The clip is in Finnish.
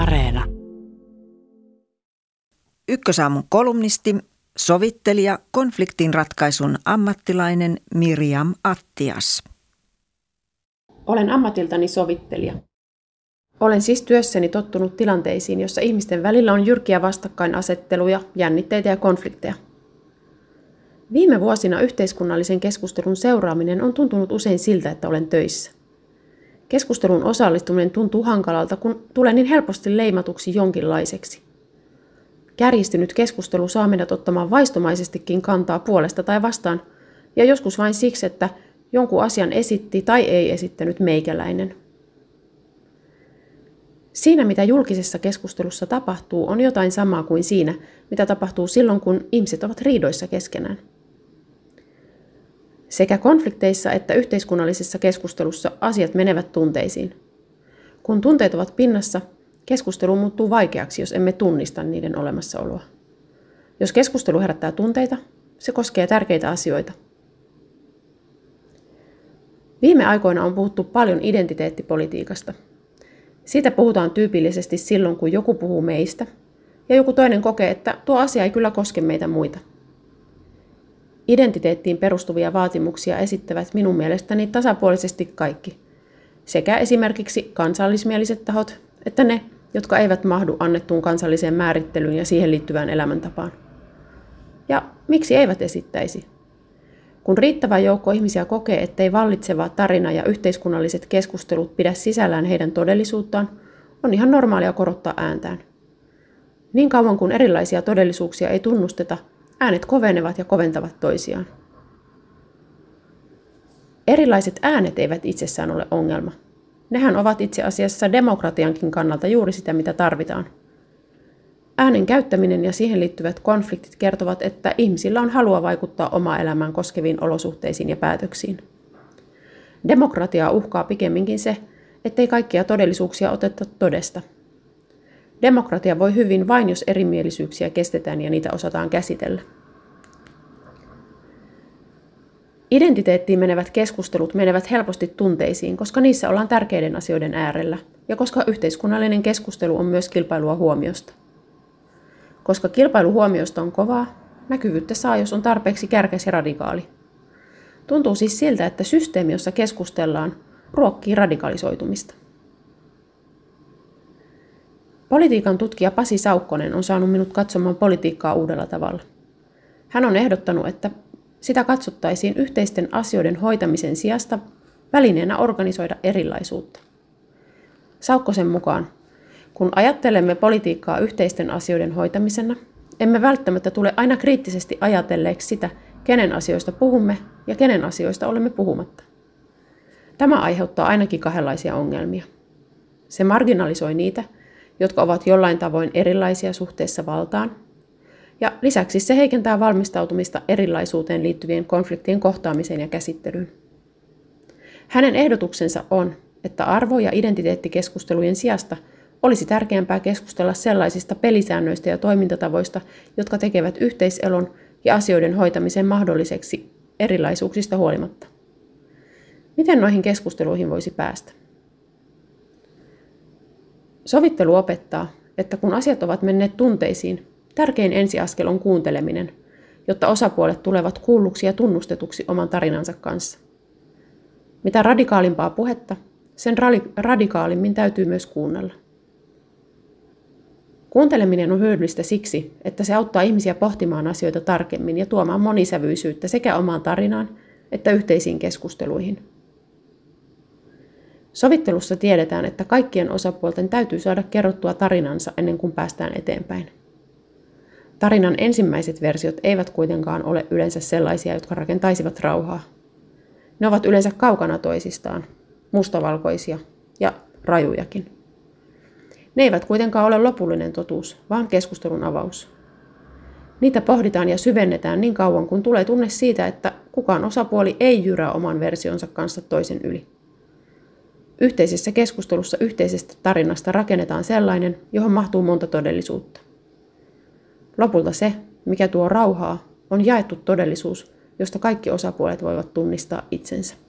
Areena. Ykkösaamun kolumnisti, sovittelija, konfliktinratkaisun ammattilainen Miriam Attias. Olen ammatiltani sovittelija. Olen siis työssäni tottunut tilanteisiin, jossa ihmisten välillä on jyrkiä vastakkainasetteluja, jännitteitä ja konflikteja. Viime vuosina yhteiskunnallisen keskustelun seuraaminen on tuntunut usein siltä, että olen töissä. Keskustelun osallistuminen tuntuu hankalalta, kun tulee niin helposti leimatuksi jonkinlaiseksi. Kärjistynyt keskustelu saa meidät ottamaan vaistomaisestikin kantaa puolesta tai vastaan, ja joskus vain siksi, että jonkun asian esitti tai ei esittänyt meikäläinen. Siinä, mitä julkisessa keskustelussa tapahtuu, on jotain samaa kuin siinä, mitä tapahtuu silloin, kun ihmiset ovat riidoissa keskenään. Sekä konflikteissa että yhteiskunnallisessa keskustelussa asiat menevät tunteisiin. Kun tunteet ovat pinnassa, keskustelu muuttuu vaikeaksi, jos emme tunnista niiden olemassaoloa. Jos keskustelu herättää tunteita, se koskee tärkeitä asioita. Viime aikoina on puhuttu paljon identiteettipolitiikasta. Siitä puhutaan tyypillisesti silloin, kun joku puhuu meistä ja joku toinen kokee, että tuo asia ei kyllä koske meitä muita. Identiteettiin perustuvia vaatimuksia esittävät minun mielestäni tasapuolisesti kaikki, sekä esimerkiksi kansallismieliset tahot että ne, jotka eivät mahdu annettuun kansalliseen määrittelyyn ja siihen liittyvään elämäntapaan. Ja miksi eivät esittäisi? Kun riittävä joukko ihmisiä kokee, ettei vallitseva tarina ja yhteiskunnalliset keskustelut pidä sisällään heidän todellisuuttaan, on ihan normaalia korottaa ääntään. Niin kauan kuin erilaisia todellisuuksia ei tunnusteta, äänet kovenevat ja koventavat toisiaan. Erilaiset äänet eivät itsessään ole ongelma. Nehän ovat itse asiassa demokratiankin kannalta juuri sitä, mitä tarvitaan. Äänen käyttäminen ja siihen liittyvät konfliktit kertovat, että ihmisillä on halua vaikuttaa omaa elämään koskeviin olosuhteisiin ja päätöksiin. Demokratiaa uhkaa pikemminkin se, ettei kaikkia todellisuuksia oteta todesta. Demokratia voi hyvin vain, jos erimielisyyksiä kestetään ja niitä osataan käsitellä. Identiteettiin menevät keskustelut menevät helposti tunteisiin, koska niissä ollaan tärkeiden asioiden äärellä ja koska yhteiskunnallinen keskustelu on myös kilpailua huomiosta. Koska kilpailu huomiosta on kovaa, näkyvyyttä saa, jos on tarpeeksi kärkäs ja radikaali. Tuntuu siis siltä, että systeemi, jossa keskustellaan, ruokkii radikalisoitumista. Politiikan tutkija Pasi Saukkonen on saanut minut katsomaan politiikkaa uudella tavalla. Hän on ehdottanut, että sitä katsottaisiin yhteisten asioiden hoitamisen sijasta välineenä organisoida erilaisuutta. Saukkosen mukaan, kun ajattelemme politiikkaa yhteisten asioiden hoitamisena, emme välttämättä tule aina kriittisesti ajatelleeksi sitä, kenen asioista puhumme ja kenen asioista olemme puhumatta. Tämä aiheuttaa ainakin kahdenlaisia ongelmia. Se marginalisoi niitä, jotka ovat jollain tavoin erilaisia suhteessa valtaan, ja lisäksi se heikentää valmistautumista erilaisuuteen liittyvien konfliktien kohtaamiseen ja käsittelyyn. Hänen ehdotuksensa on, että arvo- ja identiteettikeskustelujen sijasta olisi tärkeämpää keskustella sellaisista pelisäännöistä ja toimintatavoista, jotka tekevät yhteiselon ja asioiden hoitamisen mahdolliseksi erilaisuuksista huolimatta. Miten noihin keskusteluihin voisi päästä? Sovittelu opettaa, että kun asiat ovat menneet tunteisiin, tärkein ensiaskel on kuunteleminen, jotta osapuolet tulevat kuulluksi ja tunnustetuksi oman tarinansa kanssa. Mitä radikaalimpaa puhetta, sen radikaalimmin täytyy myös kuunnella. Kuunteleminen on hyödyllistä siksi, että se auttaa ihmisiä pohtimaan asioita tarkemmin ja tuomaan monisävyisyyttä sekä omaan tarinaan että yhteisiin keskusteluihin. Sovittelussa tiedetään, että kaikkien osapuolten täytyy saada kerrottua tarinansa ennen kuin päästään eteenpäin. Tarinan ensimmäiset versiot eivät kuitenkaan ole yleensä sellaisia, jotka rakentaisivat rauhaa. Ne ovat yleensä kaukana toisistaan, mustavalkoisia ja rajujakin. Ne eivät kuitenkaan ole lopullinen totuus, vaan keskustelun avaus. Niitä pohditaan ja syvennetään niin kauan, kun tulee tunne siitä, että kukaan osapuoli ei jyrää oman versionsa kanssa toisen yli. Yhteisessä keskustelussa yhteisestä tarinasta rakennetaan sellainen, johon mahtuu monta todellisuutta. Lopulta se, mikä tuo rauhaa, on jaettu todellisuus, josta kaikki osapuolet voivat tunnistaa itsensä.